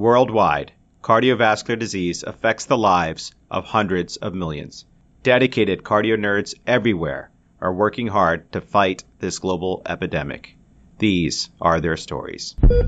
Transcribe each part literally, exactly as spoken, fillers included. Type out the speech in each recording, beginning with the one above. Worldwide, cardiovascular disease affects the lives of hundreds of millions. Dedicated cardio-nerds everywhere are working hard to fight this global epidemic. These are their stories. Hey,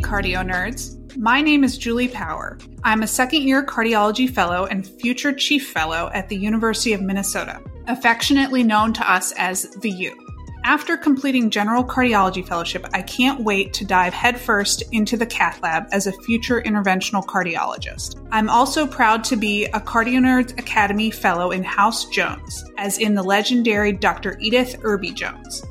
cardio-nerds. My name is Julie Power. I'm a second-year cardiology fellow and future chief fellow at the University of Minnesota, affectionately known to us as the U. After completing general cardiology fellowship, I can't wait to dive headfirst into the cath lab as a future interventional cardiologist. I'm also proud to be a CardioNerds Academy fellow in House Jones, as in the legendary Doctor Edith Irby Jones.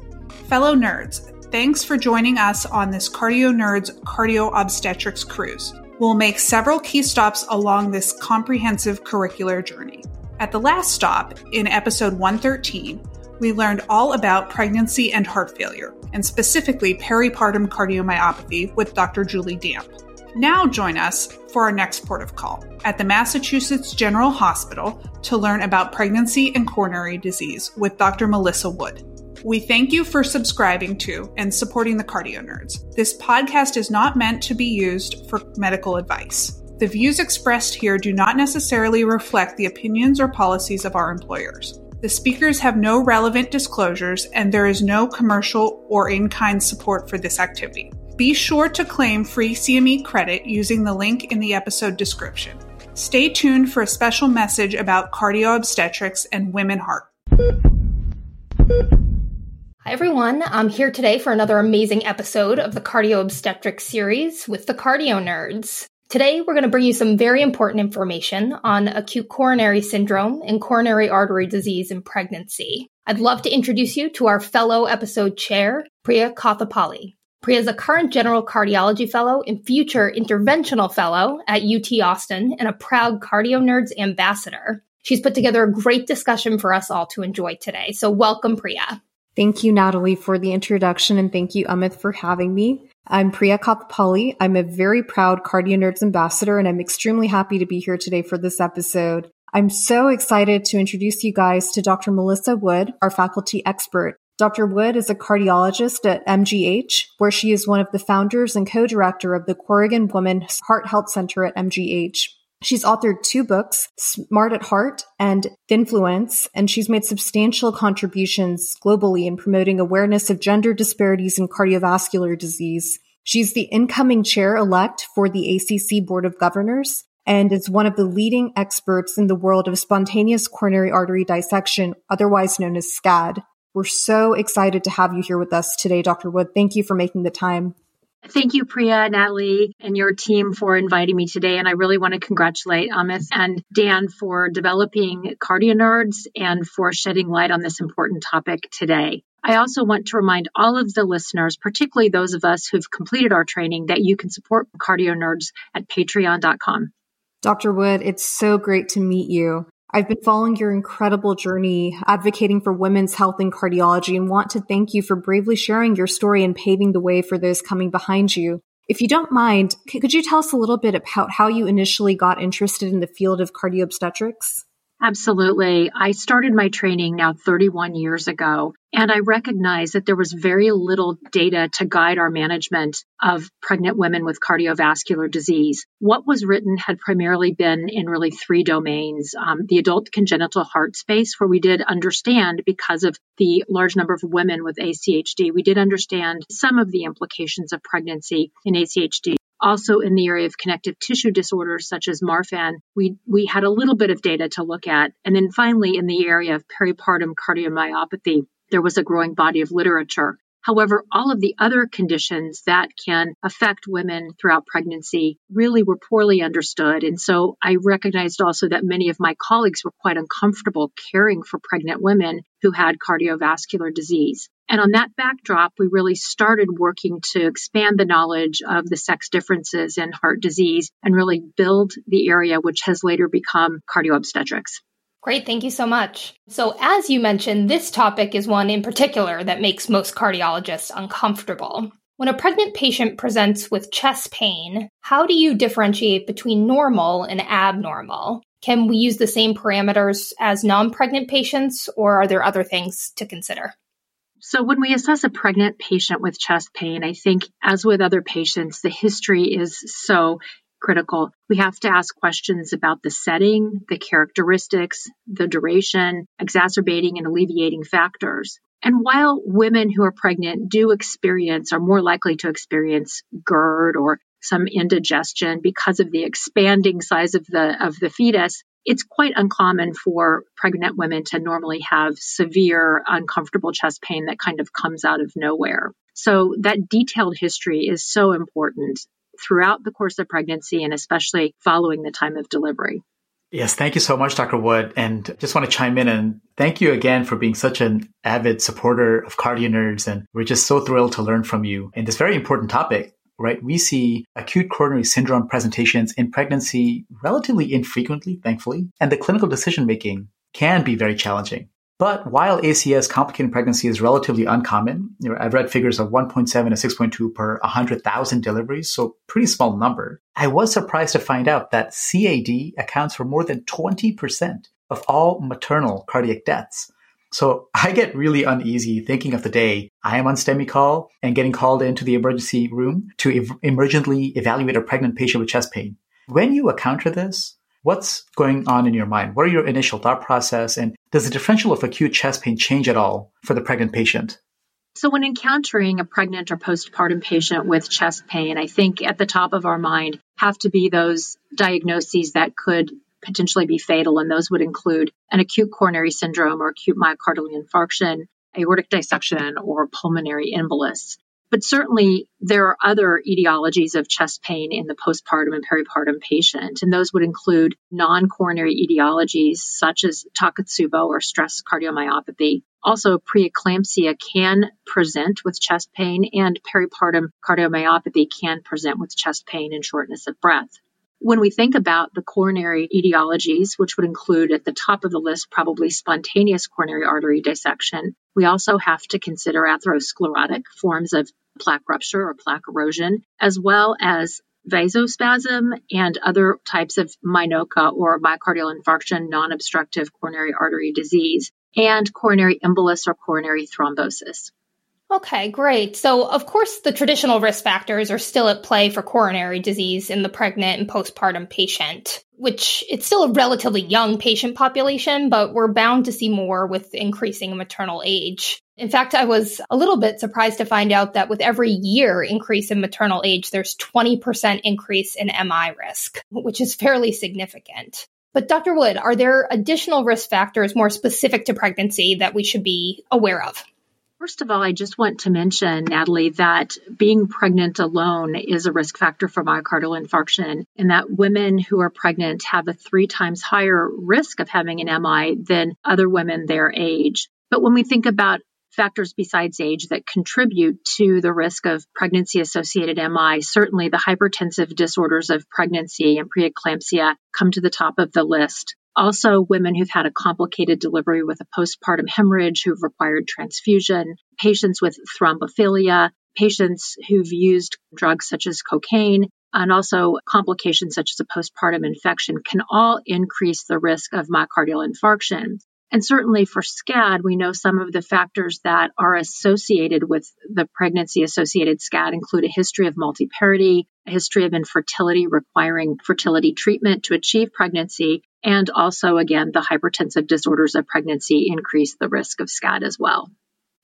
Fellow nerds, thanks for joining us on this CardioNerds Cardio-Obstetrics Cruise. We'll make several key stops along this comprehensive curricular journey. At the last stop, in episode one thirteen, we learned all about pregnancy and heart failure, and specifically peripartum cardiomyopathy with Doctor Julie Damp. Now join us for our next port of call at the Massachusetts General Hospital to learn about pregnancy and coronary disease with Doctor Melissa Wood. We thank you for subscribing to and supporting the CardioNerds. This podcast is not meant to be used for medical advice. The views expressed here do not necessarily reflect the opinions or policies of our employers. The speakers have no relevant disclosures, and there is no commercial or in-kind support for this activity. Be sure to claim free C M E credit using the link in the episode description. Stay tuned for a special message about cardio-obstetrics and WomenHeart. Hi, everyone. I'm here today for another amazing episode of the Cardio Obstetrics series with the Cardio Nerds. Today, we're going to bring you some very important information on acute coronary syndrome and coronary artery disease in pregnancy. I'd love to introduce you to our fellow episode chair, Priya Kothapalli. Priya is a current general cardiology fellow and future interventional fellow at U T Austin and a proud Cardio Nerds ambassador. She's put together a great discussion for us all to enjoy today. So welcome, Priya. Thank you, Natalie, for the introduction, and thank you, Amit, for having me. I'm Priya Kothapalli. I'm a very proud CardioNerds ambassador, and I'm extremely happy to be here today for this episode. I'm so excited to introduce you guys to Doctor Melissa Wood, our faculty expert. Doctor Wood is a cardiologist at M G H, where she is one of the founders and co-director of the Corrigan Women's Heart Health Center at M G H. She's authored two books, Smart at Heart and Thinfluence, and she's made substantial contributions globally in promoting awareness of gender disparities in cardiovascular disease. She's the incoming chair-elect for the A C C Board of Governors and is one of the leading experts in the world of spontaneous coronary artery dissection, otherwise known as SCAD. We're so excited to have you here with us today, Doctor Wood. Thank you for making the time. Thank you, Priya, Natalie, and your team for inviting me today. And I really want to congratulate Amit and Dan for developing CardioNerds and for shedding light on this important topic today. I also want to remind all of the listeners, particularly those of us who've completed our training, that you can support CardioNerds at patreon dot com. Doctor Wood, it's so great to meet you. I've been following your incredible journey advocating for women's health and cardiology and want to thank you for bravely sharing your story and paving the way for those coming behind you. If you don't mind, could you tell us a little bit about how you initially got interested in the field of cardio-obstetrics? Absolutely. I started my training now thirty-one years ago, and I recognized that there was very little data to guide our management of pregnant women with cardiovascular disease. What was written had primarily been in really three domains. Um, the adult congenital heart space, where we did understand because of the large number of women with A C H D, we did understand some of the implications of pregnancy in A C H D. Also in the area of connective tissue disorders such as Marfan, we, we had a little bit of data to look at. And then finally, in the area of peripartum cardiomyopathy, there was a growing body of literature. However, all of the other conditions that can affect women throughout pregnancy really were poorly understood. And so I recognized also that many of my colleagues were quite uncomfortable caring for pregnant women who had cardiovascular disease. And on that backdrop, we really started working to expand the knowledge of the sex differences in heart disease and really build the area which has later become cardio-obstetrics. Great. Thank you so much. So as you mentioned, this topic is one in particular that makes most cardiologists uncomfortable. When a pregnant patient presents with chest pain, how do you differentiate between normal and abnormal? Can we use the same parameters as non-pregnant patients, or are there other things to consider? So when we assess a pregnant patient with chest pain, I think as with other patients, the history is so critical. We have to ask questions about the setting, the characteristics, the duration, exacerbating and alleviating factors. And while women who are pregnant do experience, are more likely to experience GERD or some indigestion because of the expanding size of the of the fetus, it's quite uncommon for pregnant women to normally have severe, uncomfortable chest pain that kind of comes out of nowhere. So that detailed history is so important throughout the course of pregnancy and especially following the time of delivery. Yes, thank you so much, Doctor Wood. And just want to chime in and thank you again for being such an avid supporter of CardioNerds. And we're just so thrilled to learn from you in this very important topic. Right? We see acute coronary syndrome presentations in pregnancy relatively infrequently, thankfully, and the clinical decision-making can be very challenging. But while A C S complicated pregnancy is relatively uncommon, you know, I've read figures of one point seven to six point two per one hundred thousand deliveries, so pretty small number, I was surprised to find out that C A D accounts for more than twenty percent of all maternal cardiac deaths. So I get really uneasy thinking of the day I am on STEMI call and getting called into the emergency room to ev- emergently evaluate a pregnant patient with chest pain. When you encounter this, what's going on in your mind? What are your initial thought process? And does the differential of acute chest pain change at all for the pregnant patient? So when encountering a pregnant or postpartum patient with chest pain, I think at the top of our mind have to be those diagnoses that could potentially be fatal, and those would include an acute coronary syndrome or acute myocardial infarction, aortic dissection, or pulmonary embolus. But certainly, there are other etiologies of chest pain in the postpartum and peripartum patient, and those would include non-coronary etiologies such as Takotsubo or stress cardiomyopathy. Also, preeclampsia can present with chest pain, and peripartum cardiomyopathy can present with chest pain and shortness of breath. When we think about the coronary etiologies, which would include at the top of the list probably spontaneous coronary artery dissection, we also have to consider atherosclerotic forms of plaque rupture or plaque erosion, as well as vasospasm and other types of MINOCA or myocardial infarction, non-obstructive coronary artery disease, and coronary embolus or coronary thrombosis. Okay, great. So, of course, the traditional risk factors are still at play for coronary disease in the pregnant and postpartum patient, which it's still a relatively young patient population, but we're bound to see more with increasing maternal age. In fact, I was a little bit surprised to find out that with every year increase in maternal age, there's twenty percent increase in M I risk, which is fairly significant. But Doctor Wood, are there additional risk factors more specific to pregnancy that we should be aware of? First of all, I just want to mention, Natalie, that being pregnant alone is a risk factor for myocardial infarction, and that women who are pregnant have a three times higher risk of having an M I than other women their age. But when we think about factors besides age that contribute to the risk of pregnancy-associated M I, certainly the hypertensive disorders of pregnancy and preeclampsia come to the top of the list. Also, women who've had a complicated delivery with a postpartum hemorrhage who've required transfusion, patients with thrombophilia, patients who've used drugs such as cocaine, and also complications such as a postpartum infection can all increase the risk of myocardial infarction. And certainly for SCAD, we know some of the factors that are associated with the pregnancy-associated SCAD include a history of multiparity, a history of infertility requiring fertility treatment to achieve pregnancy, and also, again, the hypertensive disorders of pregnancy increase the risk of SCAD as well.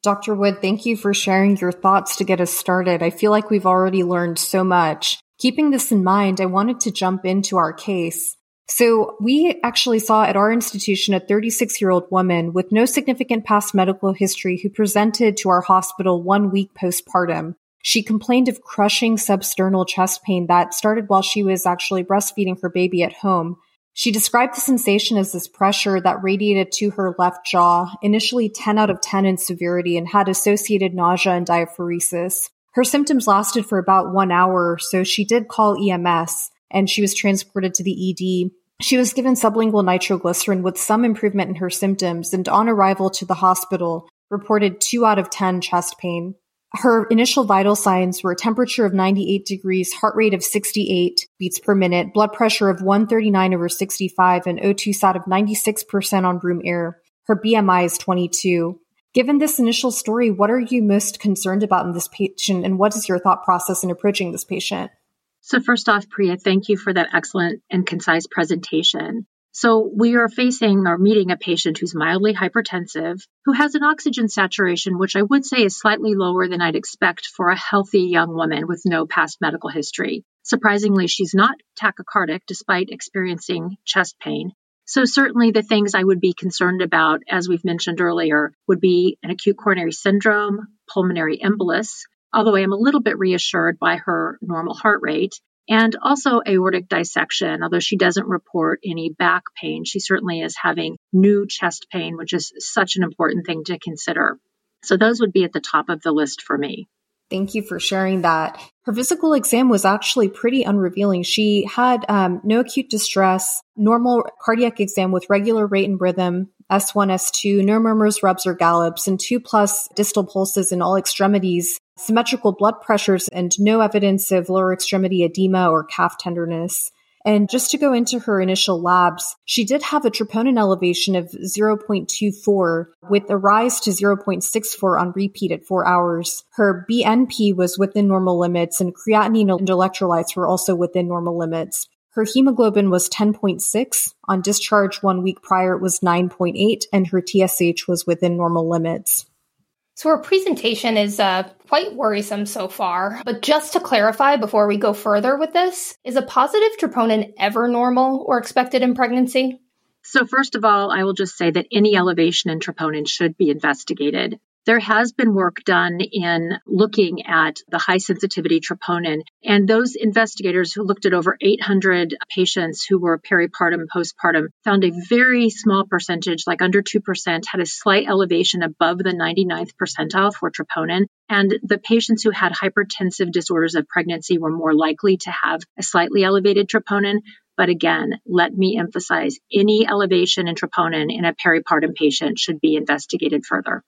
Doctor Wood, thank you for sharing your thoughts to get us started. I feel like we've already learned so much. Keeping this in mind, I wanted to jump into our case. So we actually saw at our institution a thirty-six-year-old woman with no significant past medical history who presented to our hospital one week postpartum. She complained of crushing substernal chest pain that started while she was actually breastfeeding her baby at home. She described the sensation as this pressure that radiated to her left jaw, initially ten out of ten in severity, and had associated nausea and diaphoresis. Her symptoms lasted for about one hour, so she did call E M S, and she was transported to the E D. She was given sublingual nitroglycerin with some improvement in her symptoms, and on arrival to the hospital, reported two out of ten chest pain. Her initial vital signs were a temperature of ninety-eight degrees, heart rate of sixty-eight beats per minute, blood pressure of one thirty-nine over sixty-five, and O two sat of ninety-six percent on room air. Her B M I is twenty-two. Given this initial story, what are you most concerned about in this patient, and what is your thought process in approaching this patient? So first off, Priya, thank you for that excellent and concise presentation. So we are facing or meeting a patient who's mildly hypertensive, who has an oxygen saturation, which I would say is slightly lower than I'd expect for a healthy young woman with no past medical history. Surprisingly, she's not tachycardic despite experiencing chest pain. So certainly the things I would be concerned about, as we've mentioned earlier, would be an acute coronary syndrome, pulmonary embolus, although I am a little bit reassured by her normal heart rate, and also aortic dissection. Although she doesn't report any back pain, she certainly is having new chest pain, which is such an important thing to consider. So those would be at the top of the list for me. Thank you for sharing that. Her physical exam was actually pretty unrevealing. She had um, no acute distress, normal cardiac exam with regular rate and rhythm, S one, S two, no murmurs, rubs, or gallops, and two plus distal pulses in all extremities, symmetrical blood pressures, and no evidence of lower extremity edema or calf tenderness. And just to go into her initial labs, she did have a troponin elevation of zero point two four with a rise to zero point six four on repeat at four hours. Her B N P was within normal limits, and creatinine and electrolytes were also within normal limits. Her hemoglobin was ten point six. On discharge one week prior, it was nine point eight, and her T S H was within normal limits. So her presentation is uh, quite worrisome so far, but just to clarify before we go further with this, is a positive troponin ever normal or expected in pregnancy? So first of all, I will just say that any elevation in troponin should be investigated. There has been work done in looking at the high sensitivity troponin, and those investigators who looked at over eight hundred patients who were peripartum, postpartum, found a very small percentage, like under two percent, had a slight elevation above the ninety-ninth percentile for troponin. And the patients who had hypertensive disorders of pregnancy were more likely to have a slightly elevated troponin. But again, let me emphasize, any elevation in troponin in a peripartum patient should be investigated further.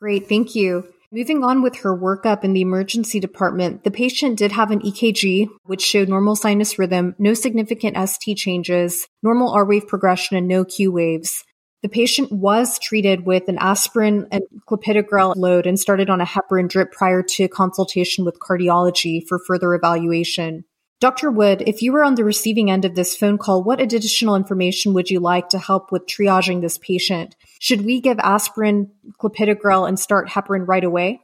Great, thank you. Moving on with her workup in the emergency department, the patient did have an E K G, which showed normal sinus rhythm, no significant S T changes, normal R wave progression, and no Q waves. The patient was treated with an aspirin and clopidogrel load and started on a heparin drip prior to consultation with cardiology for further evaluation. Doctor Wood, if you were on the receiving end of this phone call, what additional information would you like to help with triaging this patient? Should we give aspirin, clopidogrel, and start heparin right away?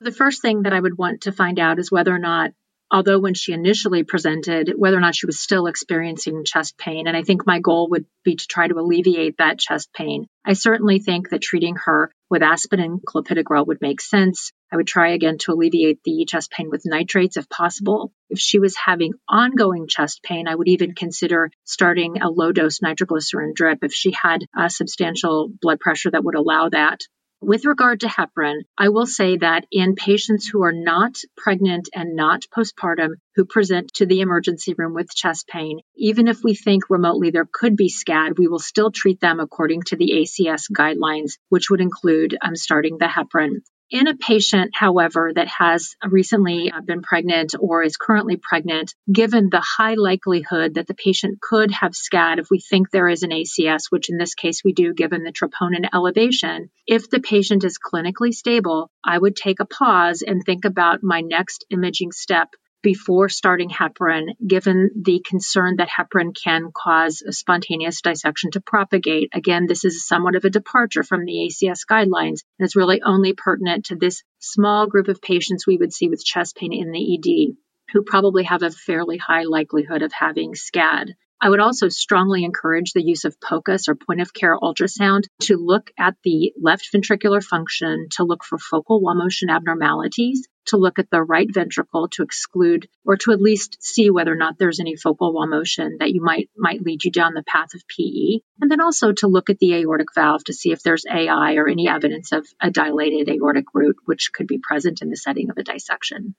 The first thing that I would want to find out is whether or not, although when she initially presented, whether or not she was still experiencing chest pain. And I think my goal would be to try to alleviate that chest pain. I certainly think that treating her with aspirin and clopidogrel would make sense. I would try again to alleviate the chest pain with nitrates if possible. If she was having ongoing chest pain, I would even consider starting a low-dose nitroglycerin drip if she had a substantial blood pressure that would allow that. With regard to heparin, I will say that in patients who are not pregnant and not postpartum who present to the emergency room with chest pain, even if we think remotely there could be SCAD, we will still treat them according to the A C S guidelines, which would include um, starting the heparin. In a patient, however, that has recently been pregnant or is currently pregnant, given the high likelihood that the patient could have SCAD if we think there is an A C S, which in this case we do given the troponin elevation, if the patient is clinically stable, I would take a pause and think about my next imaging step before starting heparin, given the concern that heparin can cause a spontaneous dissection to propagate. Again, this is somewhat of a departure from the A C S guidelines, and it's really only pertinent to this small group of patients we would see with chest pain in the E D, who probably have a fairly high likelihood of having SCAD. I would also strongly encourage the use of POCUS or point-of-care ultrasound to look at the left ventricular function, to look for focal wall motion abnormalities, to look at the right ventricle to exclude or to at least see whether or not there's any focal wall motion that you might might lead you down the path of P E. And then also to look at the aortic valve to see if there's A I or any evidence of a dilated aortic root, which could be present in the setting of a dissection.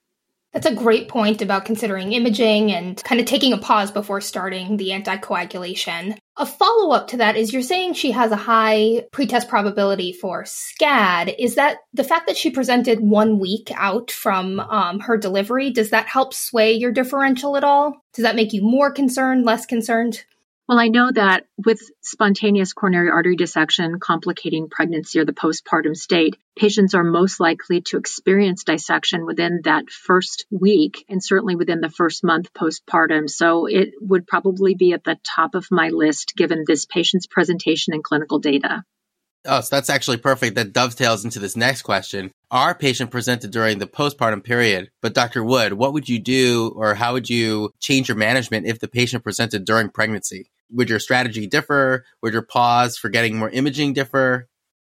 That's a great point about considering imaging and kind of taking a pause before starting the anticoagulation. A follow-up to that is you're saying she has a high pretest probability for SCAD. Is that the fact that she presented one week out from um, her delivery, does that help sway your differential at all? Does that make you more concerned, less concerned? Well, I know that with spontaneous coronary artery dissection complicating pregnancy or the postpartum state, patients are most likely to experience dissection within that first week and certainly within the first month postpartum. So it would probably be at the top of my list given this patient's presentation and clinical data. Oh, so that's actually perfect. That dovetails into this next question. Our patient presented during the postpartum period, but Doctor Wood, what would you do or how would you change your management if the patient presented during pregnancy? Would your strategy differ? Would your pause for getting more imaging differ?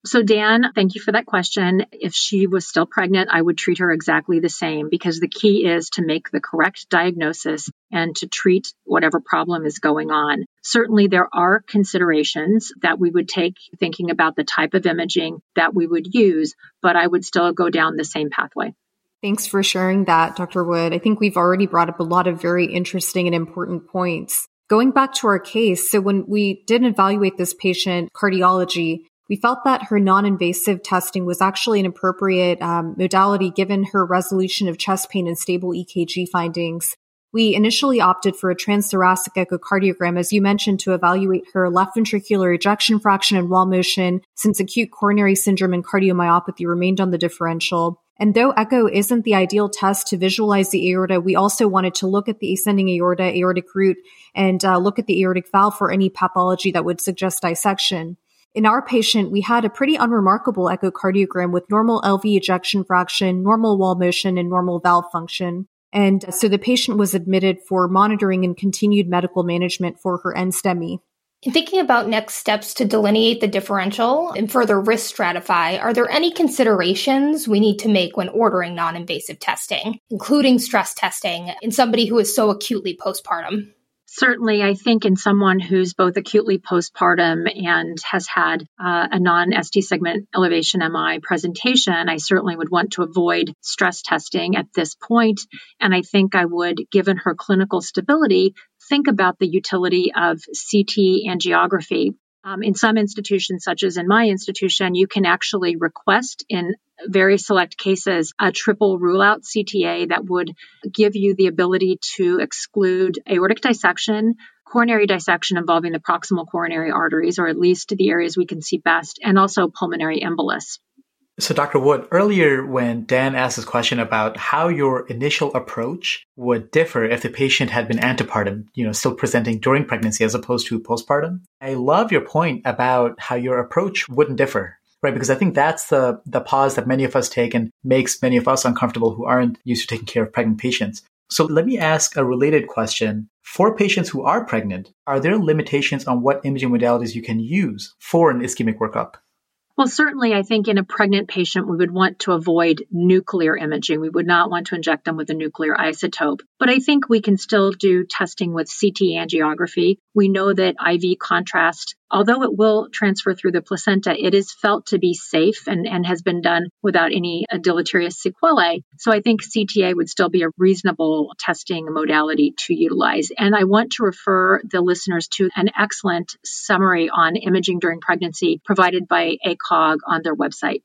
So Dan, thank you for that question. If she was still pregnant, I would treat her exactly the same because the key is to make the correct diagnosis and to treat whatever problem is going on. Certainly, there are considerations that we would take thinking about the type of imaging that we would use, but I would still go down the same pathway. Thanks for sharing that, Doctor Wood. I think we've already brought up a lot of very interesting and important points. Going back to our case, so when we did evaluate this patient, cardiology, we felt that her non-invasive testing was actually an appropriate um, modality given her resolution of chest pain and stable E K G findings. We initially opted for a transthoracic echocardiogram, as you mentioned, to evaluate her left ventricular ejection fraction and wall motion since acute coronary syndrome and cardiomyopathy remained on the differential. And though echo isn't the ideal test to visualize the aorta, we also wanted to look at the ascending aorta, aortic root, and uh, look at the aortic valve for any pathology that would suggest dissection. In our patient, we had a pretty unremarkable echocardiogram with normal L V ejection fraction, normal wall motion, and normal valve function. And so the patient was admitted for monitoring and continued medical management for her N STEMI. In thinking about next steps to delineate the differential and further risk stratify, are there any considerations we need to make when ordering non-invasive testing, including stress testing in somebody who is so acutely postpartum? Certainly, I think in someone who's both acutely postpartum and has had uh, a non-S T segment elevation M I presentation, I certainly would want to avoid stress testing at this point. And I think I would, given her clinical stability, think about the utility of C T angiography. Um, in some institutions, such as in my institution, you can actually request in very select cases, a triple rule-out C T A that would give you the ability to exclude aortic dissection, coronary dissection involving the proximal coronary arteries, or at least the areas we can see best, and also pulmonary embolus. So Doctor Wood, earlier when Dan asked this question about how your initial approach would differ if the patient had been antepartum, you know, still presenting during pregnancy as opposed to postpartum, I love your point about how your approach wouldn't differ. Right, because I think that's the the pause that many of us take and makes many of us uncomfortable who aren't used to taking care of pregnant patients. So let me ask a related question. For patients who are pregnant, are there limitations on what imaging modalities you can use for an ischemic workup? Well, certainly, I think in a pregnant patient, we would want to avoid nuclear imaging. We would not want to inject them with a nuclear isotope. But I think we can still do testing with C T angiography. We know that I V contrast, although it will transfer through the placenta, it is felt to be safe and, and has been done without any deleterious sequelae. So I think C T A would still be a reasonable testing modality to utilize. And I want to refer the listeners to an excellent summary on imaging during pregnancy provided by a cog on their website.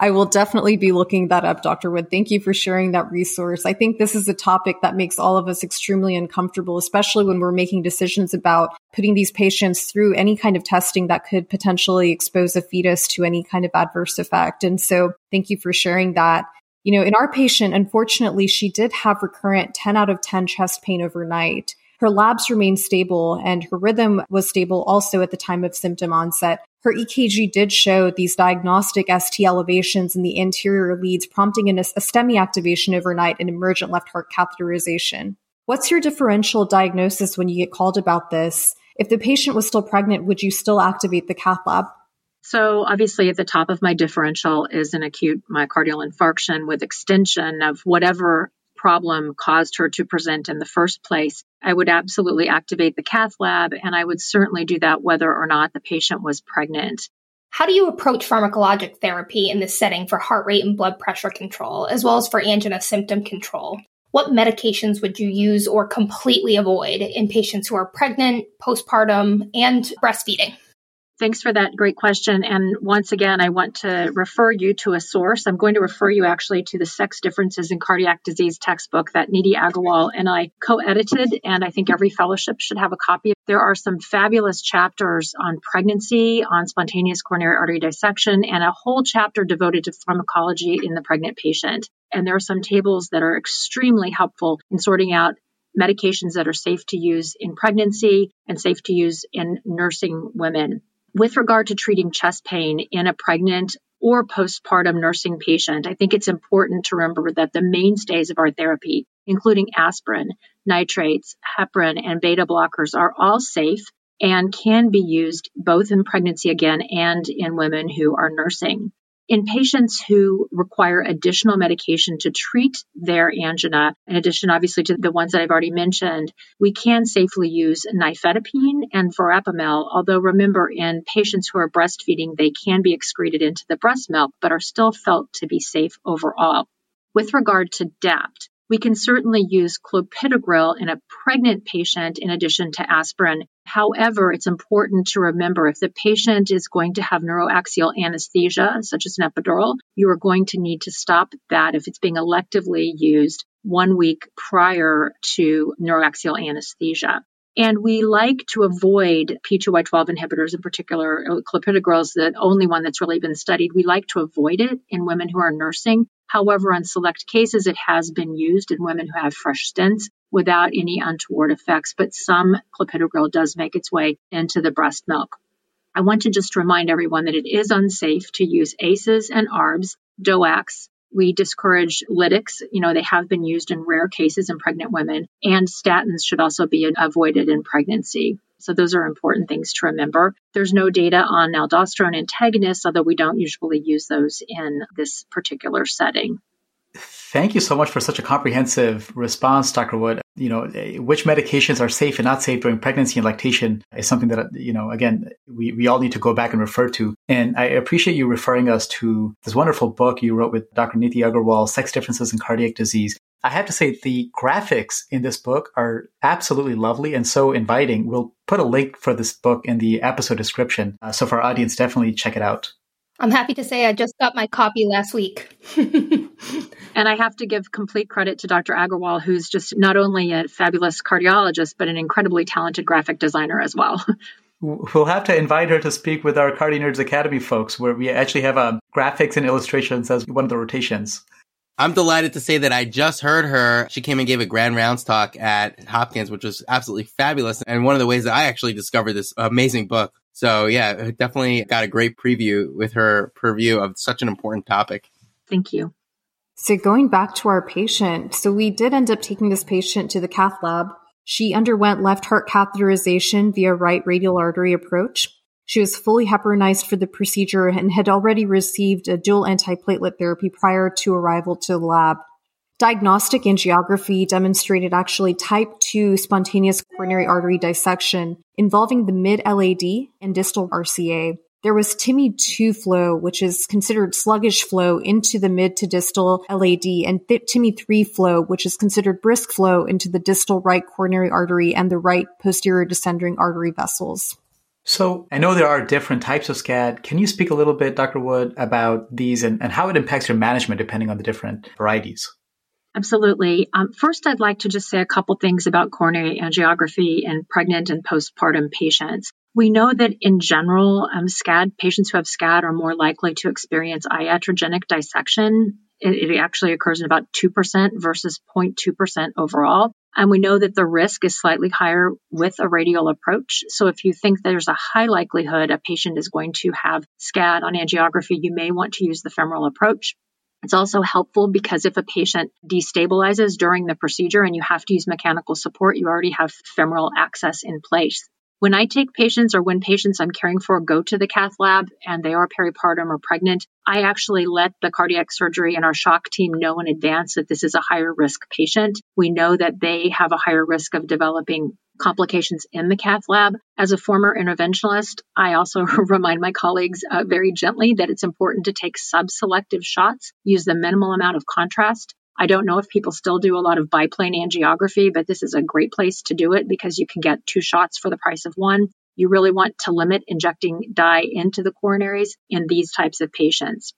I will definitely be looking that up, Doctor Wood. Thank you for sharing that resource. I think this is a topic that makes all of us extremely uncomfortable, especially when we're making decisions about putting these patients through any kind of testing that could potentially expose a fetus to any kind of adverse effect. And so thank you for sharing that. You know, in our patient, unfortunately, she did have recurrent ten out of ten chest pain overnight. Her labs remained stable and her rhythm was stable also at the time of symptom onset. Her E K G did show these diagnostic S T elevations in the anterior leads, prompting an, a STEMI activation overnight and emergent left heart catheterization. What's your differential diagnosis when you get called about this? If the patient was still pregnant, would you still activate the cath lab? So obviously at the top of my differential is an acute myocardial infarction with extension of whatever problem caused her to present in the first place. I would absolutely activate the cath lab, and I would certainly do that whether or not the patient was pregnant. How do you approach pharmacologic therapy in this setting for heart rate and blood pressure control, as well as for angina symptom control? What medications would you use or completely avoid in patients who are pregnant, postpartum, and breastfeeding? Thanks for that great question. And once again, I want to refer you to a source. I'm going to refer you actually to the Sex Differences in Cardiac Disease textbook that Nidhi Agarwal and I co-edited, and I think every fellowship should have a copy. There are some fabulous chapters on pregnancy, on spontaneous coronary artery dissection, and a whole chapter devoted to pharmacology in the pregnant patient. And there are some tables that are extremely helpful in sorting out medications that are safe to use in pregnancy and safe to use in nursing women. With regard to treating chest pain in a pregnant or postpartum nursing patient, I think it's important to remember that the mainstays of our therapy, including aspirin, nitrates, heparin, and beta blockers, are all safe and can be used both in pregnancy again and in women who are nursing. In patients who require additional medication to treat their angina, in addition, obviously, to the ones that I've already mentioned, we can safely use nifedipine and verapamil, although remember, in patients who are breastfeeding, they can be excreted into the breast milk, but are still felt to be safe overall. With regard to D A P T, we can certainly use clopidogrel in a pregnant patient in addition to aspirin. However, it's important to remember if the patient is going to have neuroaxial anesthesia, such as an epidural, you are going to need to stop that if it's being electively used one week prior to neuroaxial anesthesia. And we like to avoid P two Y twelve inhibitors, in particular, clopidogrel is the only one that's really been studied. We like to avoid it in women who are nursing. However, in select cases, it has been used in women who have fresh stents without any untoward effects, but some clopidogrel does make its way into the breast milk. I want to just remind everyone that it is unsafe to use A C Es and A R Bs, D O A Cs. We discourage lytics. You know, they have been used in rare cases in pregnant women, and statins should also be avoided in pregnancy. So those are important things to remember. There's no data on aldosterone antagonists, although we don't usually use those in this particular setting. Thank you so much for such a comprehensive response, Doctor Wood. You know, which medications are safe and not safe during pregnancy and lactation is something that, you know, again, we, we all need to go back and refer to. And I appreciate you referring us to this wonderful book you wrote with Doctor Nidhi Agarwal, Sex Differences in Cardiac Disease. I have to say the graphics in this book are absolutely lovely and so inviting. We'll put a link for this book in the episode description. Uh, so for our audience, definitely check it out. I'm happy to say I just got my copy last week. And I have to give complete credit to Doctor Agarwal, who's just not only a fabulous cardiologist, but an incredibly talented graphic designer as well. We'll have to invite her to speak with our CardioNerds Academy folks, where we actually have um, graphics and illustrations as one of the rotations. I'm delighted to say that I just heard her. She came and gave a Grand Rounds talk at Hopkins, which was absolutely fabulous. And one of the ways that I actually discovered this amazing book. So yeah, definitely got a great preview with her purview of such an important topic. Thank you. So going back to our patient, so we did end up taking this patient to the cath lab. She underwent left heart catheterization via right radial artery approach. She was fully heparinized for the procedure and had already received a dual antiplatelet therapy prior to arrival to the lab. Diagnostic angiography demonstrated actually type two spontaneous coronary artery dissection involving the mid-L A D and distal R C A. There was TIMI two flow, which is considered sluggish flow into the mid to distal L A D, and TIMI three flow, which is considered brisk flow into the distal right coronary artery and the right posterior descending artery vessels. So I know there are different types of SCAD. Can you speak a little bit, Doctor Wood, about these and, and how it impacts your management depending on the different varieties? Absolutely. Um, first, I'd like to just say a couple things about coronary angiography in pregnant and postpartum patients. We know that in general, um, SCAD, patients who have SCAD are more likely to experience iatrogenic dissection. It, it actually occurs in about two percent versus zero point two percent overall. And we know that the risk is slightly higher with a radial approach. So if you think there's a high likelihood a patient is going to have SCAD on angiography, you may want to use the femoral approach. It's also helpful because if a patient destabilizes during the procedure and you have to use mechanical support, you already have femoral access in place. When I take patients or when patients I'm caring for go to the cath lab and they are peripartum or pregnant, I actually let the cardiac surgery and our shock team know in advance that this is a higher risk patient. We know that they have a higher risk of developing complications in the cath lab. As a former interventionalist, I also remind my colleagues uh, very gently that it's important to take subselective shots, use the minimal amount of contrast. I don't know if people still do a lot of biplane angiography, but this is a great place to do it because you can get two shots for the price of one. You really want to limit injecting dye into the coronaries in these types of patients.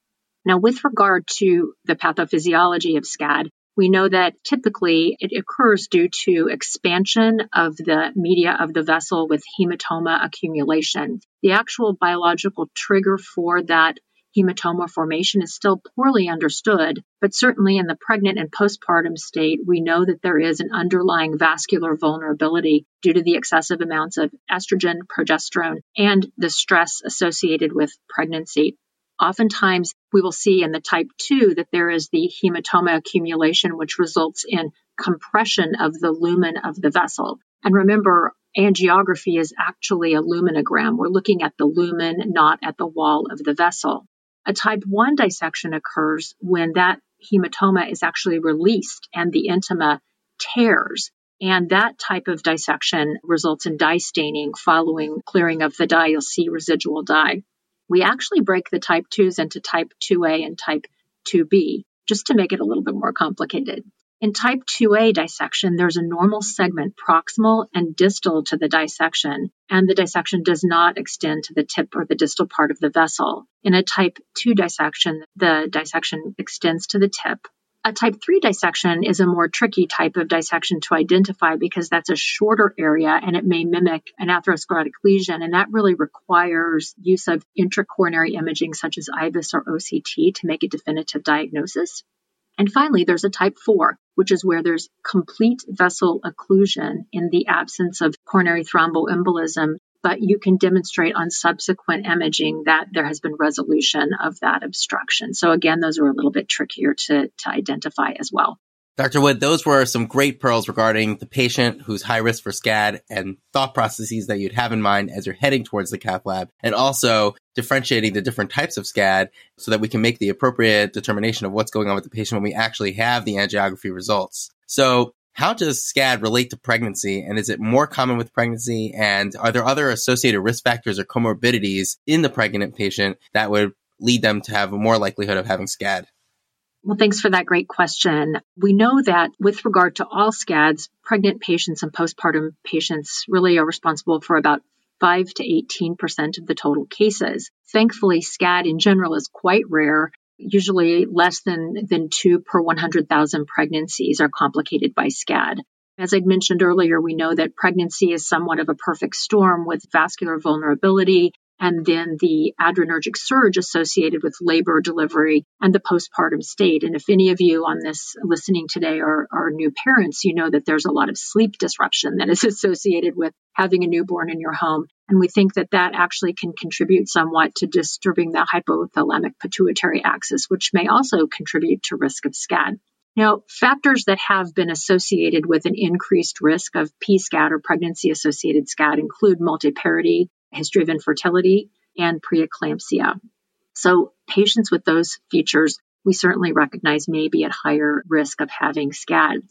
Now, with regard to the pathophysiology of SCAD, we know that typically it occurs due to expansion of the media of the vessel with hematoma accumulation. The actual biological trigger for that hematoma formation is still poorly understood, but certainly in the pregnant and postpartum state, we know that there is an underlying vascular vulnerability due to the excessive amounts of estrogen, progesterone, and the stress associated with pregnancy. Oftentimes, we will see in the type two that there is the hematoma accumulation, which results in compression of the lumen of the vessel. And remember, angiography is actually a luminogram. We're looking at the lumen, not at the wall of the vessel. A type one dissection occurs when that hematoma is actually released and the intima tears. And that type of dissection results in dye staining following clearing of the dye. You'll see residual dye. We actually break the type twos into type two A and type two B, just to make it a little bit more complicated. In type two A dissection, there's a normal segment proximal and distal to the dissection, and the dissection does not extend to the tip or the distal part of the vessel. In a type two dissection, the dissection extends to the tip. A type three dissection is a more tricky type of dissection to identify because that's a shorter area and it may mimic an atherosclerotic lesion, and that really requires use of intracoronary imaging such as IVUS or O C T to make a definitive diagnosis. And finally, there's a type four, which is where there's complete vessel occlusion in the absence of coronary thromboembolism, but you can demonstrate on subsequent imaging that there has been resolution of that obstruction. So again, those are a little bit trickier to, to identify as well. Doctor Wood, those were some great pearls regarding the patient who's high risk for SCAD and thought processes that you'd have in mind as you're heading towards the cath lab, and also differentiating the different types of SCAD so that we can make the appropriate determination of what's going on with the patient when we actually have the angiography results. So how does SCAD relate to pregnancy, and is it more common with pregnancy, and are there other associated risk factors or comorbidities in the pregnant patient that would lead them to have a more likelihood of having SCAD? Well, thanks for that great question. We know that with regard to all SCADs, pregnant patients and postpartum patients really are responsible for about five to eighteen percent of the total cases. Thankfully, SCAD in general is quite rare. Usually less than, than two per one hundred thousand pregnancies are complicated by SCAD. As I'd mentioned earlier, we know that pregnancy is somewhat of a perfect storm with vascular vulnerability and then the adrenergic surge associated with labor, delivery, and the postpartum state. And if any of you on this listening today are, are new parents, you know that there's a lot of sleep disruption that is associated with having a newborn in your home. And we think that that actually can contribute somewhat to disturbing the hypothalamic pituitary axis, which may also contribute to risk of SCAD. Now, factors that have been associated with an increased risk of P SCAD or pregnancy-associated SCAD include multiparity, history of infertility, and preeclampsia. So patients with those features, we certainly recognize may be at higher risk of having SCAD.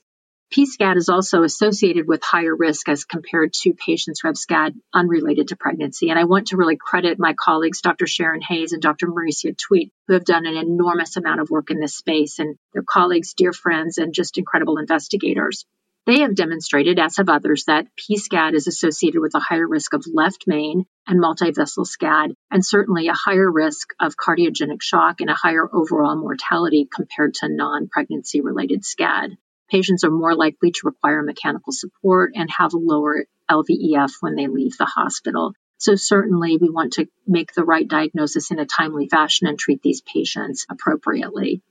P SCAD is also associated with higher risk as compared to patients who have SCAD unrelated to pregnancy. And I want to really credit my colleagues, Doctor Sharon Hayes and Doctor Marysia Tweet, who have done an enormous amount of work in this space, and their colleagues, dear friends, and just incredible investigators. They have demonstrated, as have others, that P SCAD is associated with a higher risk of left main and multivessel SCAD, and certainly a higher risk of cardiogenic shock and a higher overall mortality compared to non-pregnancy related SCAD. Patients are more likely to require mechanical support and have a lower L V E F when they leave the hospital. So certainly we want to make the right diagnosis in a timely fashion and treat these patients appropriately.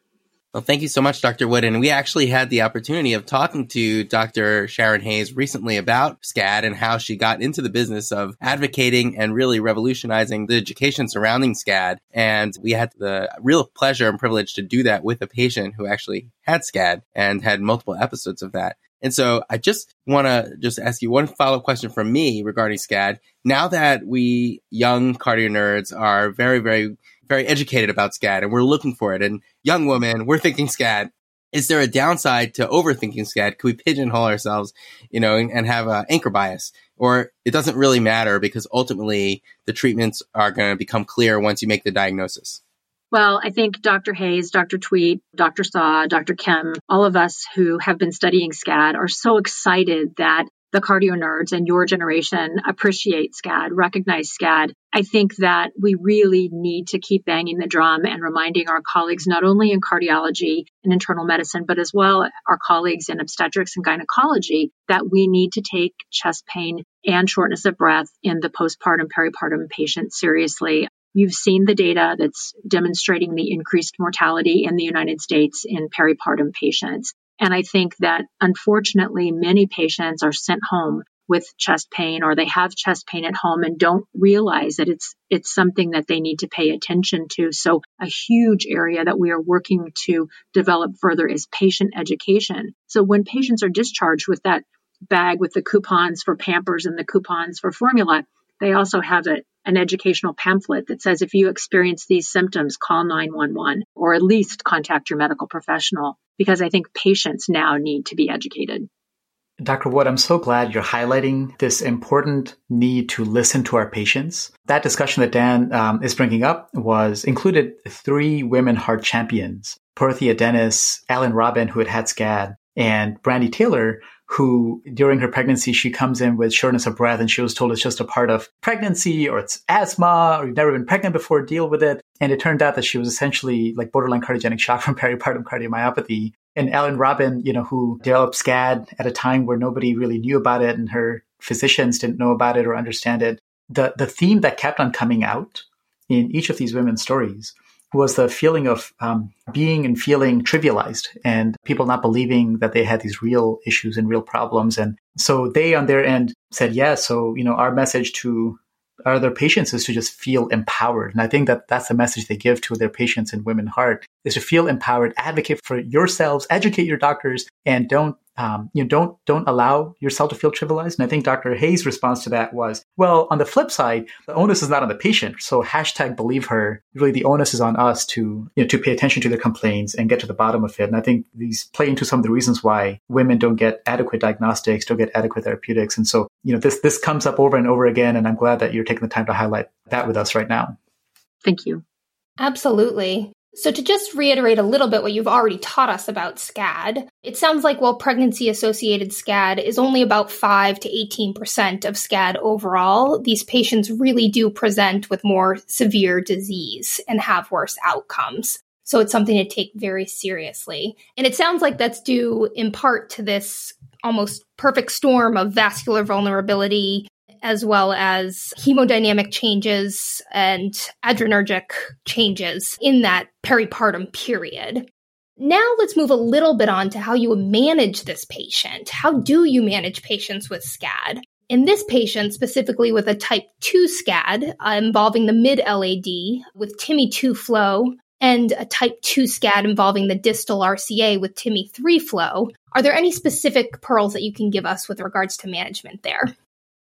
Well, thank you so much, Doctor Wood. And we actually had the opportunity of talking to Doctor Sharon Hayes recently about SCAD and how she got into the business of advocating and really revolutionizing the education surrounding SCAD. And we had the real pleasure and privilege to do that with a patient who actually had SCAD and had multiple episodes of that. And so I just want to just ask you one follow-up question from me regarding SCAD. Now that we young cardio nerds are very, very very educated about SCAD and we're looking for it. And young women, we're thinking SCAD. Is there a downside to overthinking SCAD? Can we pigeonhole ourselves, you know, and, and have an anchor bias? Or it doesn't really matter because ultimately the treatments are going to become clear once you make the diagnosis. Well, I think Doctor Hayes, Doctor Tweet, Doctor Saw, Doctor Kim, all of us who have been studying SCAD are so excited that the CardioNerds and your generation appreciate SCAD, recognize SCAD. I think that we really need to keep banging the drum and reminding our colleagues, not only in cardiology and internal medicine, but as well our colleagues in obstetrics and gynecology, that we need to take chest pain and shortness of breath in the postpartum, peripartum patients seriously. You've seen the data that's demonstrating the increased mortality in the United States in peripartum patients. And I think that, unfortunately, many patients are sent home with chest pain, or they have chest pain at home and don't realize that it's it's something that they need to pay attention to. So a huge area that we are working to develop further is patient education. So when patients are discharged with that bag with the coupons for Pampers and the coupons for formula, they also have a, an educational pamphlet that says, if you experience these symptoms, call nine one one, or at least contact your medical professional, because I think patients now need to be educated. Doctor Wood, I'm so glad you're highlighting this important need to listen to our patients. That discussion that Dan um, is bringing up was included three women heart champions, Porthia Dennis, Alan Robin, who had had SCAD, and Brandy Taylor, who during her pregnancy, she comes in with shortness of breath and she was told it's just a part of pregnancy, or it's asthma, or you've never been pregnant before, deal with it. And it turned out that she was essentially like borderline cardiogenic shock from peripartum cardiomyopathy. And Alan Robin, you know, who developed SCAD at a time where nobody really knew about it and her physicians didn't know about it or understand it. The, the theme that kept on coming out in each of these women's stories was the feeling of um, being and feeling trivialized and people not believing that they had these real issues and real problems. And so they on their end said, yeah, so, you know, our message to our other patients is to just feel empowered. And I think that that's the message they give to their patients in Women Heart, is to feel empowered, advocate for yourselves, educate your doctors, and don't Um, you know, don't don't allow yourself to feel trivialized. And I think Doctor Hayes' response to that was, well, on the flip side, the onus is not on the patient. So hashtag believe her. Really, the onus is on us to, you know, to pay attention to their complaints and get to the bottom of it. And I think these play into some of the reasons why women don't get adequate diagnostics, don't get adequate therapeutics. And so, you know, this this comes up over and over again. And I'm glad that you're taking the time to highlight that with us right now. Thank you. Absolutely. So to just reiterate a little bit what you've already taught us about SCAD, it sounds like while pregnancy-associated SCAD is only about five to eighteen percent of SCAD overall, these patients really do present with more severe disease and have worse outcomes. So it's something to take very seriously. And it sounds like that's due in part to this almost perfect storm of vascular vulnerability, as well as hemodynamic changes and adrenergic changes in that peripartum period. Now let's move a little bit on to how you manage this patient. How do you manage patients with SCAD? In this patient, specifically with a type two SCAD uh, involving the mid-L A D with TIMI two flow, and a type two SCAD involving the distal R C A with TIMI three flow, are there any specific pearls that you can give us with regards to management there?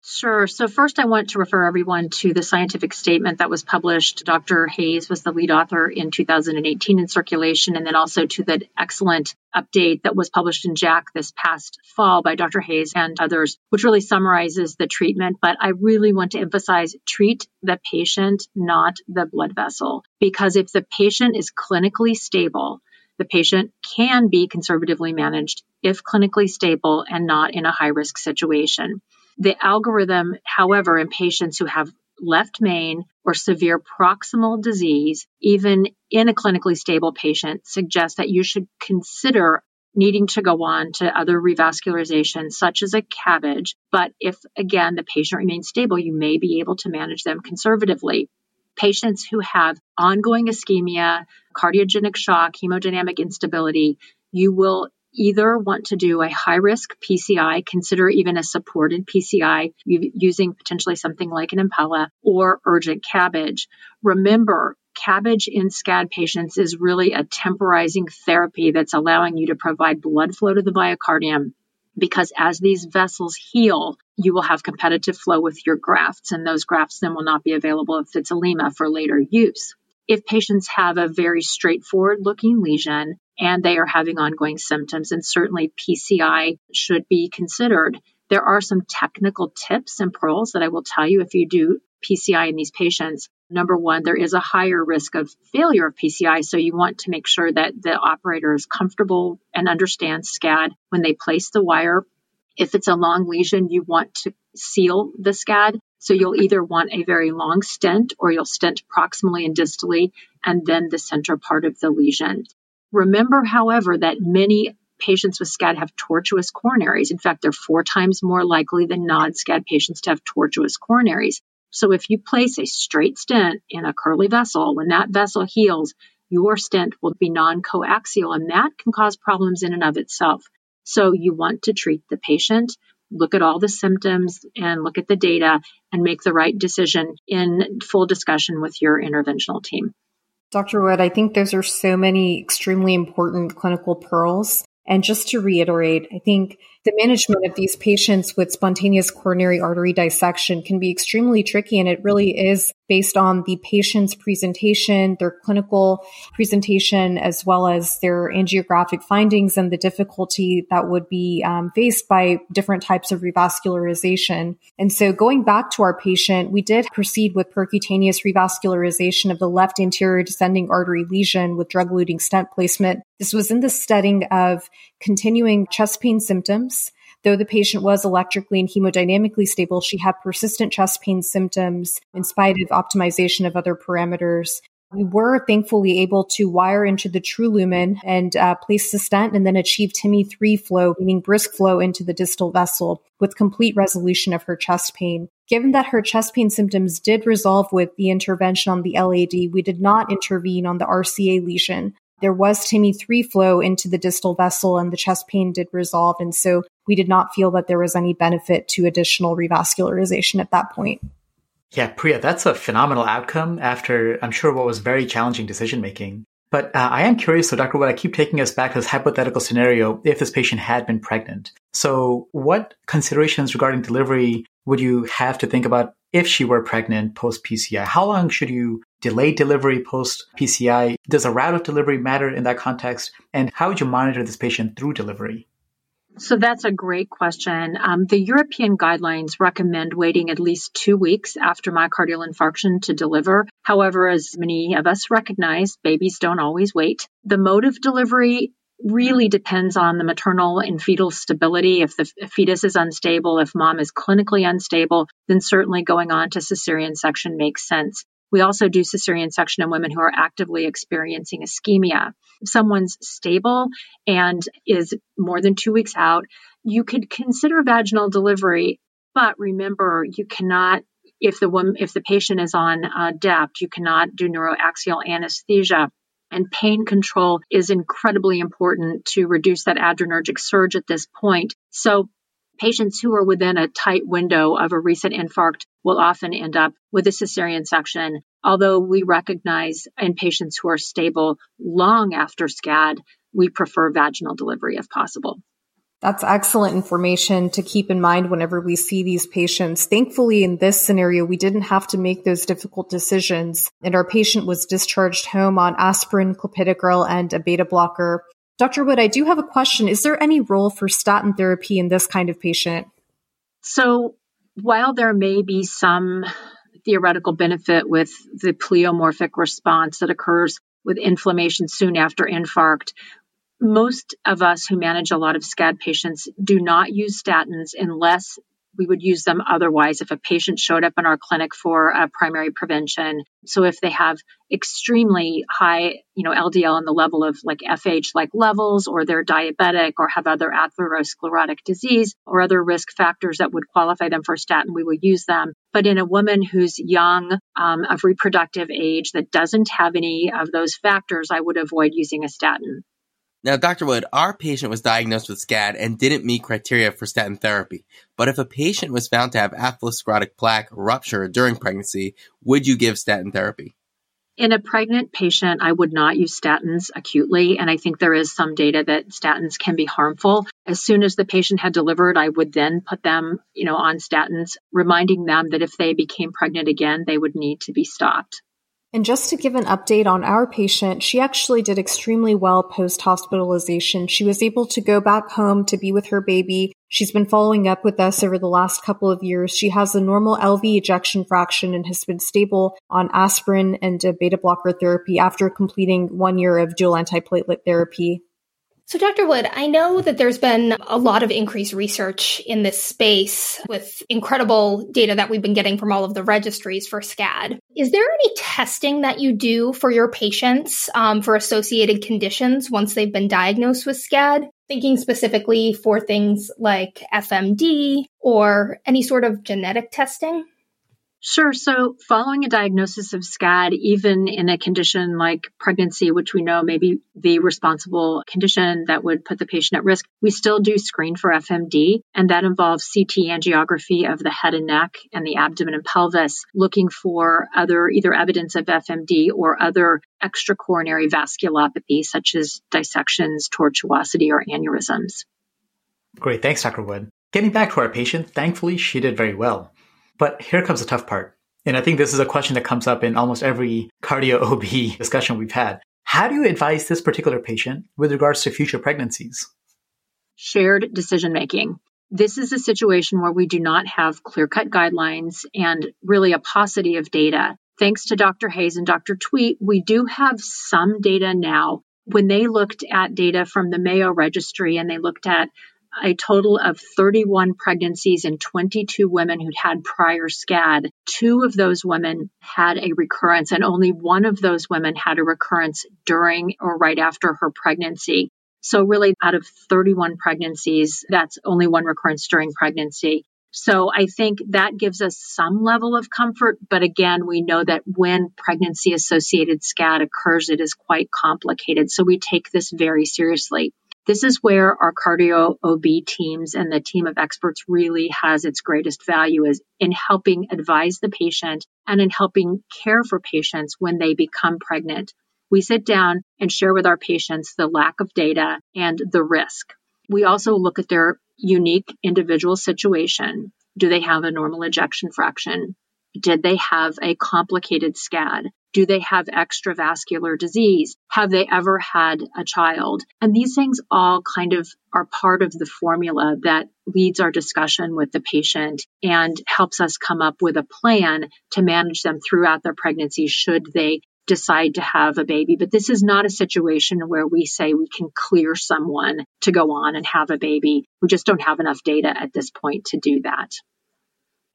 Sure. So first, I want to refer everyone to the scientific statement that was published. Doctor Hayes was the lead author in two thousand eighteen in Circulation, and then also to the excellent update that was published in J A C this past fall by Doctor Hayes and others, which really summarizes the treatment. But I really want to emphasize, treat the patient, not the blood vessel, because if the patient is clinically stable, the patient can be conservatively managed if clinically stable and not in a high-risk situation. The algorithm, however, in patients who have left main or severe proximal disease, even in a clinically stable patient, suggests that you should consider needing to go on to other revascularization, such as a cabbage. But if, again, the patient remains stable, you may be able to manage them conservatively. Patients who have ongoing ischemia, cardiogenic shock, hemodynamic instability, you will either want to do a high-risk P C I, consider even a supported P C I using potentially something like an Impella, or urgent cabbage. Remember, cabbage in SCAD patients is really a temporizing therapy that's allowing you to provide blood flow to the myocardium, because as these vessels heal, you will have competitive flow with your grafts, and those grafts then will not be available if it's edema for later use. If patients have a very straightforward-looking lesion and they are having ongoing symptoms, and certainly P C I should be considered. There are some technical tips and pearls that I will tell you if you do P C I in these patients. number one, there is a higher risk of failure of P C I, so you want to make sure that the operator is comfortable and understands SCAD when they place the wire. If it's a long lesion, you want to seal the SCAD, so you'll either want a very long stent or you'll stent proximally and distally, and then the center part of the lesion. Remember, however, that many patients with SCAD have tortuous coronaries. In fact, they're four times more likely than non-SCAD patients to have tortuous coronaries. So if you place a straight stent in a curly vessel, when that vessel heals, your stent will be non-coaxial, and that can cause problems in and of itself. So you want to treat the patient, look at all the symptoms, and look at the data, and make the right decision in full discussion with your interventional team. Doctor Wood, I think those are so many extremely important clinical pearls. And just to reiterate, I think the management of these patients with spontaneous coronary artery dissection can be extremely tricky, and it really is based on the patient's presentation, their clinical presentation, as well as their angiographic findings and the difficulty that would be um, faced by different types of revascularization. And so going back to our patient, we did proceed with percutaneous revascularization of the left anterior descending artery lesion with drug-eluting stent placement. This was in the setting of continuing chest pain symptoms. Though the patient was electrically and hemodynamically stable, she had persistent chest pain symptoms in spite of optimization of other parameters. We were thankfully able to wire into the true lumen and uh, place the stent, and then achieve TIMI three flow, meaning brisk flow into the distal vessel with complete resolution of her chest pain. Given that her chest pain symptoms did resolve with the intervention on the L A D, we did not intervene on the R C A lesion. There was TIMI three flow into the distal vessel, and the chest pain did resolve. And so we did not feel that there was any benefit to additional revascularization at that point. Yeah, Priya, that's a phenomenal outcome after, I'm sure, what was very challenging decision-making. But uh, I am curious, so Doctor Wood, I keep taking us back to this hypothetical scenario if this patient had been pregnant. So what considerations regarding delivery would you have to think about if she were pregnant post-P C I? How long should you delay delivery post-P C I? Does a route of delivery matter in that context? And how would you monitor this patient through delivery? So that's a great question. Um, the European guidelines recommend waiting at least two weeks after myocardial infarction to deliver. However, as many of us recognize, babies don't always wait. The mode of delivery really depends on the maternal and fetal stability. If the fetus is unstable, if mom is clinically unstable, then certainly going on to cesarean section makes sense. We also do cesarean section in women who are actively experiencing ischemia. If someone's stable and is more than two weeks out, you could consider vaginal delivery, but remember, you cannot, if the woman, if the patient is on uh, D A P T, you cannot do neuroaxial anesthesia. And pain control is incredibly important to reduce that adrenergic surge at this point. So patients who are within a tight window of a recent infarct will often end up with a cesarean section, although we recognize in patients who are stable long after SCAD, we prefer vaginal delivery if possible. That's excellent information to keep in mind whenever we see these patients. Thankfully, in this scenario, we didn't have to make those difficult decisions, and our patient was discharged home on aspirin, clopidogrel, and a beta blocker. Doctor Wood, I do have a question. Is there any role for statin therapy in this kind of patient? So while there may be some theoretical benefit with the pleomorphic response that occurs with inflammation soon after infarct, most of us who manage a lot of SCAD patients do not use statins unless we would use them otherwise if a patient showed up in our clinic for uh, primary prevention. So if they have extremely high, you know, L D L in the level of like F H-like levels, or they're diabetic or have other atherosclerotic disease or other risk factors that would qualify them for statin, we will use them. But in a woman who's young, um, of reproductive age, that doesn't have any of those factors, I would avoid using a statin. Now, Doctor Wood, our patient was diagnosed with SCAD and didn't meet criteria for statin therapy. But if a patient was found to have atherosclerotic plaque rupture during pregnancy, would you give statin therapy? In a pregnant patient, I would not use statins acutely, and I think there is some data that statins can be harmful. As soon as the patient had delivered, I would then put them, you know, on statins, reminding them that if they became pregnant again, they would need to be stopped. And just to give an update on our patient, she actually did extremely well post-hospitalization. She was able to go back home to be with her baby. She's been following up with us over the last couple of years. She has a normal L V ejection fraction and has been stable on aspirin and a beta blocker therapy after completing one year of dual antiplatelet therapy. So, Doctor Wood, I know that there's been a lot of increased research in this space with incredible data that we've been getting from all of the registries for SCAD. Is there any testing that you do for your patients um, for associated conditions once they've been diagnosed with SCAD? Thinking specifically for things like F M D or any sort of genetic testing? Sure. So following a diagnosis of SCAD, even in a condition like pregnancy, which we know may be the responsible condition that would put the patient at risk, we still do screen for F M D. And that involves C T angiography of the head and neck and the abdomen and pelvis, looking for other either evidence of F M D or other extracoronary vasculopathy, such as dissections, tortuosity, or aneurysms. Great. Thanks, Doctor Wood. Getting back to our patient, thankfully, she did very well. But here comes the tough part. And I think this is a question that comes up in almost every cardio O B discussion we've had. How do you advise this particular patient with regards to future pregnancies? Shared decision-making. This is a situation where we do not have clear-cut guidelines and really a paucity of data. Thanks to Doctor Hayes and Doctor Tweet, we do have some data now. When they looked at data from the Mayo registry and they looked at a total of thirty-one pregnancies and twenty-two women who'd had prior SCAD. Two of those women had a recurrence, and only one of those women had a recurrence during or right after her pregnancy. So really, out of thirty-one pregnancies, that's only one recurrence during pregnancy. So I think that gives us some level of comfort. But again, we know that when pregnancy-associated SCAD occurs, it is quite complicated. So we take this very seriously. This is where our cardio O B teams and the team of experts really has its greatest value, is in helping advise the patient and in helping care for patients when they become pregnant. We sit down and share with our patients the lack of data and the risk. We also look at their unique individual situation. Do they have a normal ejection fraction? Did they have a complicated SCAD? Do they have extravascular disease? Have they ever had a child? And these things all kind of are part of the formula that leads our discussion with the patient and helps us come up with a plan to manage them throughout their pregnancy should they decide to have a baby. But this is not a situation where we say we can clear someone to go on and have a baby. We just don't have enough data at this point to do that.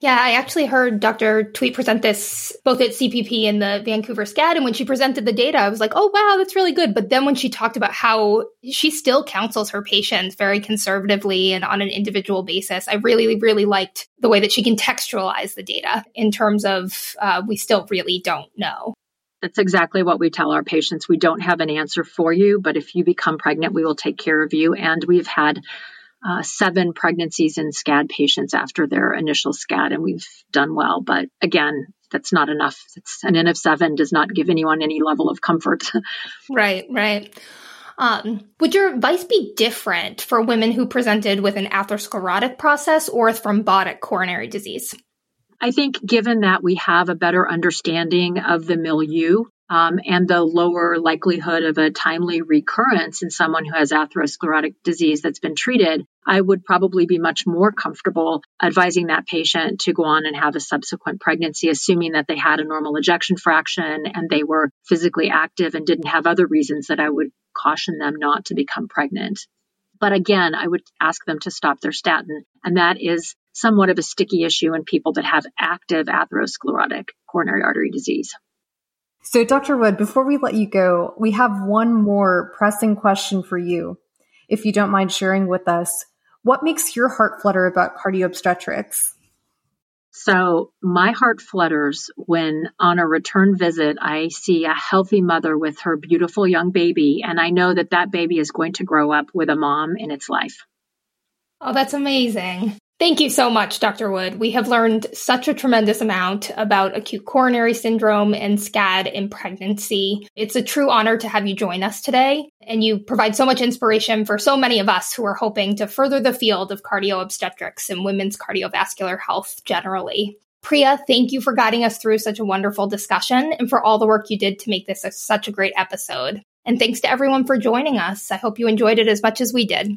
Yeah, I actually heard Doctor Tweet present this both at C P P and the Vancouver SCAD. And when she presented the data, I was like, oh, wow, that's really good. But then when she talked about how she still counsels her patients very conservatively and on an individual basis, I really, really liked the way that she contextualized the data in terms of uh, we still really don't know. That's exactly what we tell our patients. We don't have an answer for you, but if you become pregnant, we will take care of you. And we've had Uh, seven pregnancies in SCAD patients after their initial SCAD, and we've done well. But again, that's not enough. It's, an N of seven does not give anyone any level of comfort. Right, right. Um, would your advice be different for women who presented with an atherosclerotic process or thrombotic coronary disease? I think given that we have a better understanding of the milieu Um, and the lower likelihood of a timely recurrence in someone who has atherosclerotic disease that's been treated, I would probably be much more comfortable advising that patient to go on and have a subsequent pregnancy, assuming that they had a normal ejection fraction and they were physically active and didn't have other reasons that I would caution them not to become pregnant. But again, I would ask them to stop their statin, and that is somewhat of a sticky issue in people that have active atherosclerotic coronary artery disease. So, Doctor Wood, before we let you go, we have one more pressing question for you, if you don't mind sharing with us. What makes your heart flutter about cardiobstetrics? So, my heart flutters when on a return visit, I see a healthy mother with her beautiful young baby, and I know that that baby is going to grow up with a mom in its life. Oh, that's amazing. Thank you so much, Doctor Wood. We have learned such a tremendous amount about acute coronary syndrome and SCAD in pregnancy. It's a true honor to have you join us today, and you provide so much inspiration for so many of us who are hoping to further the field of cardio-obstetrics and women's cardiovascular health generally. Priya, thank you for guiding us through such a wonderful discussion and for all the work you did to make this a, such a great episode. And thanks to everyone for joining us. I hope you enjoyed it as much as we did.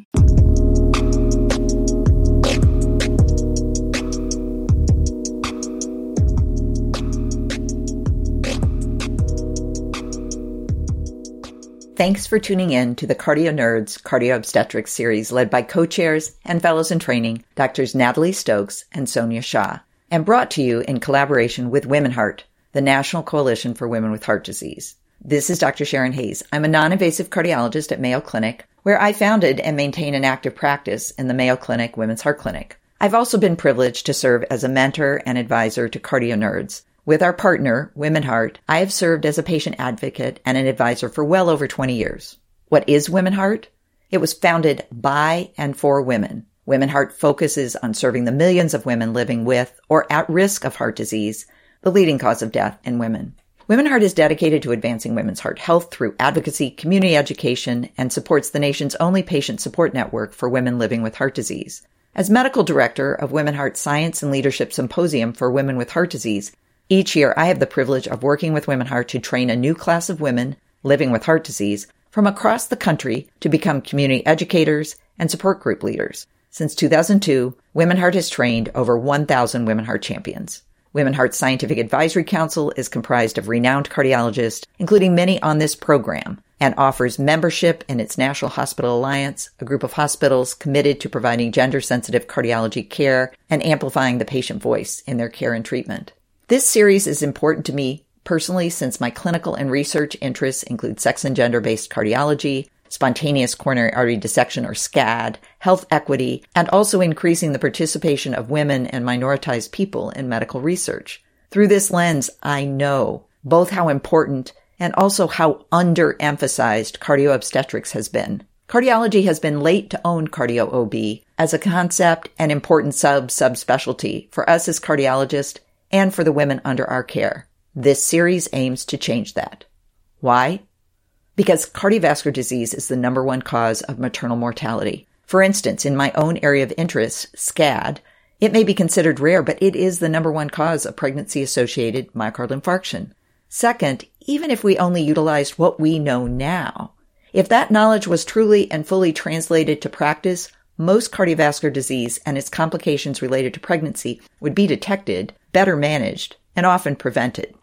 Thanks for tuning in to the CardioNerds Cardio Obstetrics series led by co-chairs and fellows in training, Doctors Natalie Stokes and Sonia Shah, and brought to you in collaboration with WomenHeart, the National Coalition for Women with Heart Disease. This is Doctor Sharon Hayes. I'm a non-invasive cardiologist at Mayo Clinic, where I founded and maintain an active practice in the Mayo Clinic Women's Heart Clinic. I've also been privileged to serve as a mentor and advisor to CardioNerds. With our partner, WomenHeart, I have served as a patient advocate and an advisor for well over twenty years. What is WomenHeart? It was founded by and for women. WomenHeart focuses on serving the millions of women living with or at risk of heart disease, the leading cause of death in women. WomenHeart is dedicated to advancing women's heart health through advocacy, community education, and supports the nation's only patient support network for women living with heart disease. As medical director of WomenHeart Science and Leadership Symposium for Women with Heart Disease, each year I have the privilege of working with WomenHeart to train a new class of women living with heart disease from across the country to become community educators and support group leaders. Since two thousand two, WomenHeart has trained over one thousand WomenHeart champions. WomenHeart's Scientific Advisory Council is comprised of renowned cardiologists, including many on this program, and offers membership in its National Hospital Alliance, a group of hospitals committed to providing gender-sensitive cardiology care and amplifying the patient voice in their care and treatment. This series is important to me personally since my clinical and research interests include sex and gender-based cardiology, spontaneous coronary artery dissection or SCAD, health equity, and also increasing the participation of women and minoritized people in medical research. Through this lens, I know both how important and also how underemphasized cardio-obstetrics has been. Cardiology has been late to own cardio-O B as a concept and important sub-subspecialty for us as cardiologists and for the women under our care. This series aims to change that. Why? Because cardiovascular disease is the number one cause of maternal mortality. For instance, in my own area of interest, SCAD, it may be considered rare, but it is the number one cause of pregnancy-associated myocardial infarction. Second, even if we only utilized what we know now, if that knowledge was truly and fully translated to practice, most cardiovascular disease and its complications related to pregnancy would be detected, better managed, and often prevented.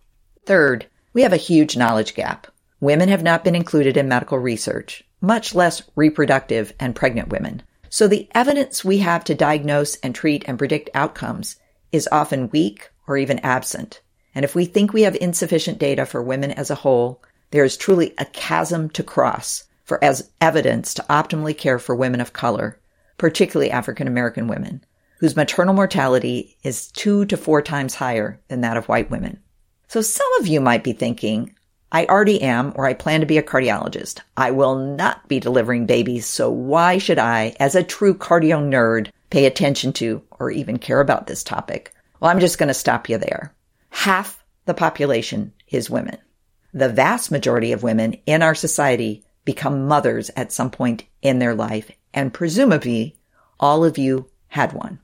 Third, we have a huge knowledge gap. Women have not been included in medical research, much less reproductive and pregnant women. So the evidence we have to diagnose and treat and predict outcomes is often weak or even absent. And if we think we have insufficient data for women as a whole, there is truly a chasm to cross for as evidence to optimally care for women of color, particularly African American women, whose maternal mortality is two to four times higher than that of white women. So some of you might be thinking, I already am, or I plan to be a cardiologist. I will not be delivering babies, so why should I, as a true cardio nerd, pay attention to or even care about this topic? Well, I'm just going to stop you there. Half the population is women. The vast majority of women in our society become mothers at some point in their life, and presumably all of you had one.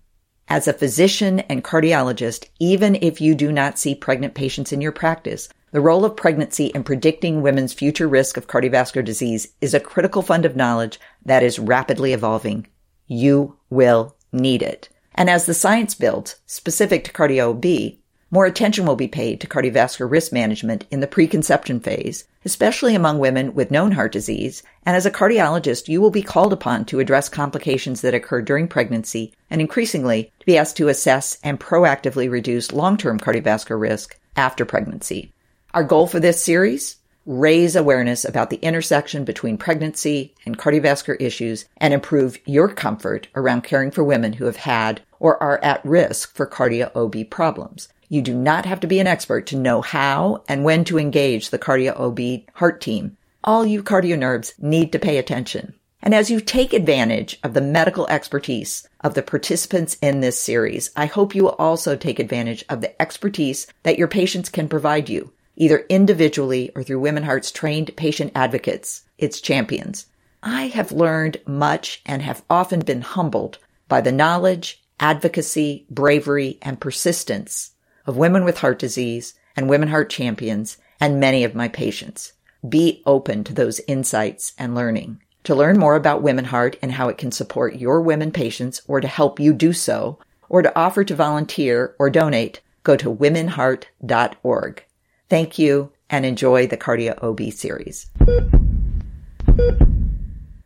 As a physician and cardiologist, even if you do not see pregnant patients in your practice, the role of pregnancy in predicting women's future risk of cardiovascular disease is a critical fund of knowledge that is rapidly evolving. You will need it. And as the science builds, specific to cardio-O B, more attention will be paid to cardiovascular risk management in the preconception phase, especially among women with known heart disease. And as a cardiologist, you will be called upon to address complications that occur during pregnancy and increasingly to be asked to assess and proactively reduce long-term cardiovascular risk after pregnancy. Our goal for this series? Raise awareness about the intersection between pregnancy and cardiovascular issues and improve your comfort around caring for women who have had or are at risk for cardio-O B problems. You do not have to be an expert to know how and when to engage the cardio-O B heart team. All you CardioNerds need to pay attention. And as you take advantage of the medical expertise of the participants in this series, I hope you will also take advantage of the expertise that your patients can provide you, either individually or through WomenHeart's trained patient advocates, its champions. I have learned much and have often been humbled by the knowledge, advocacy, bravery, and persistence of women with heart disease and WomenHeart champions and many of my patients. Be open to those insights and learning. To learn more about WomenHeart and how it can support your women patients or to help you do so, or to offer to volunteer or donate, go to women heart dot org. Thank you, and enjoy the Cardio O B series.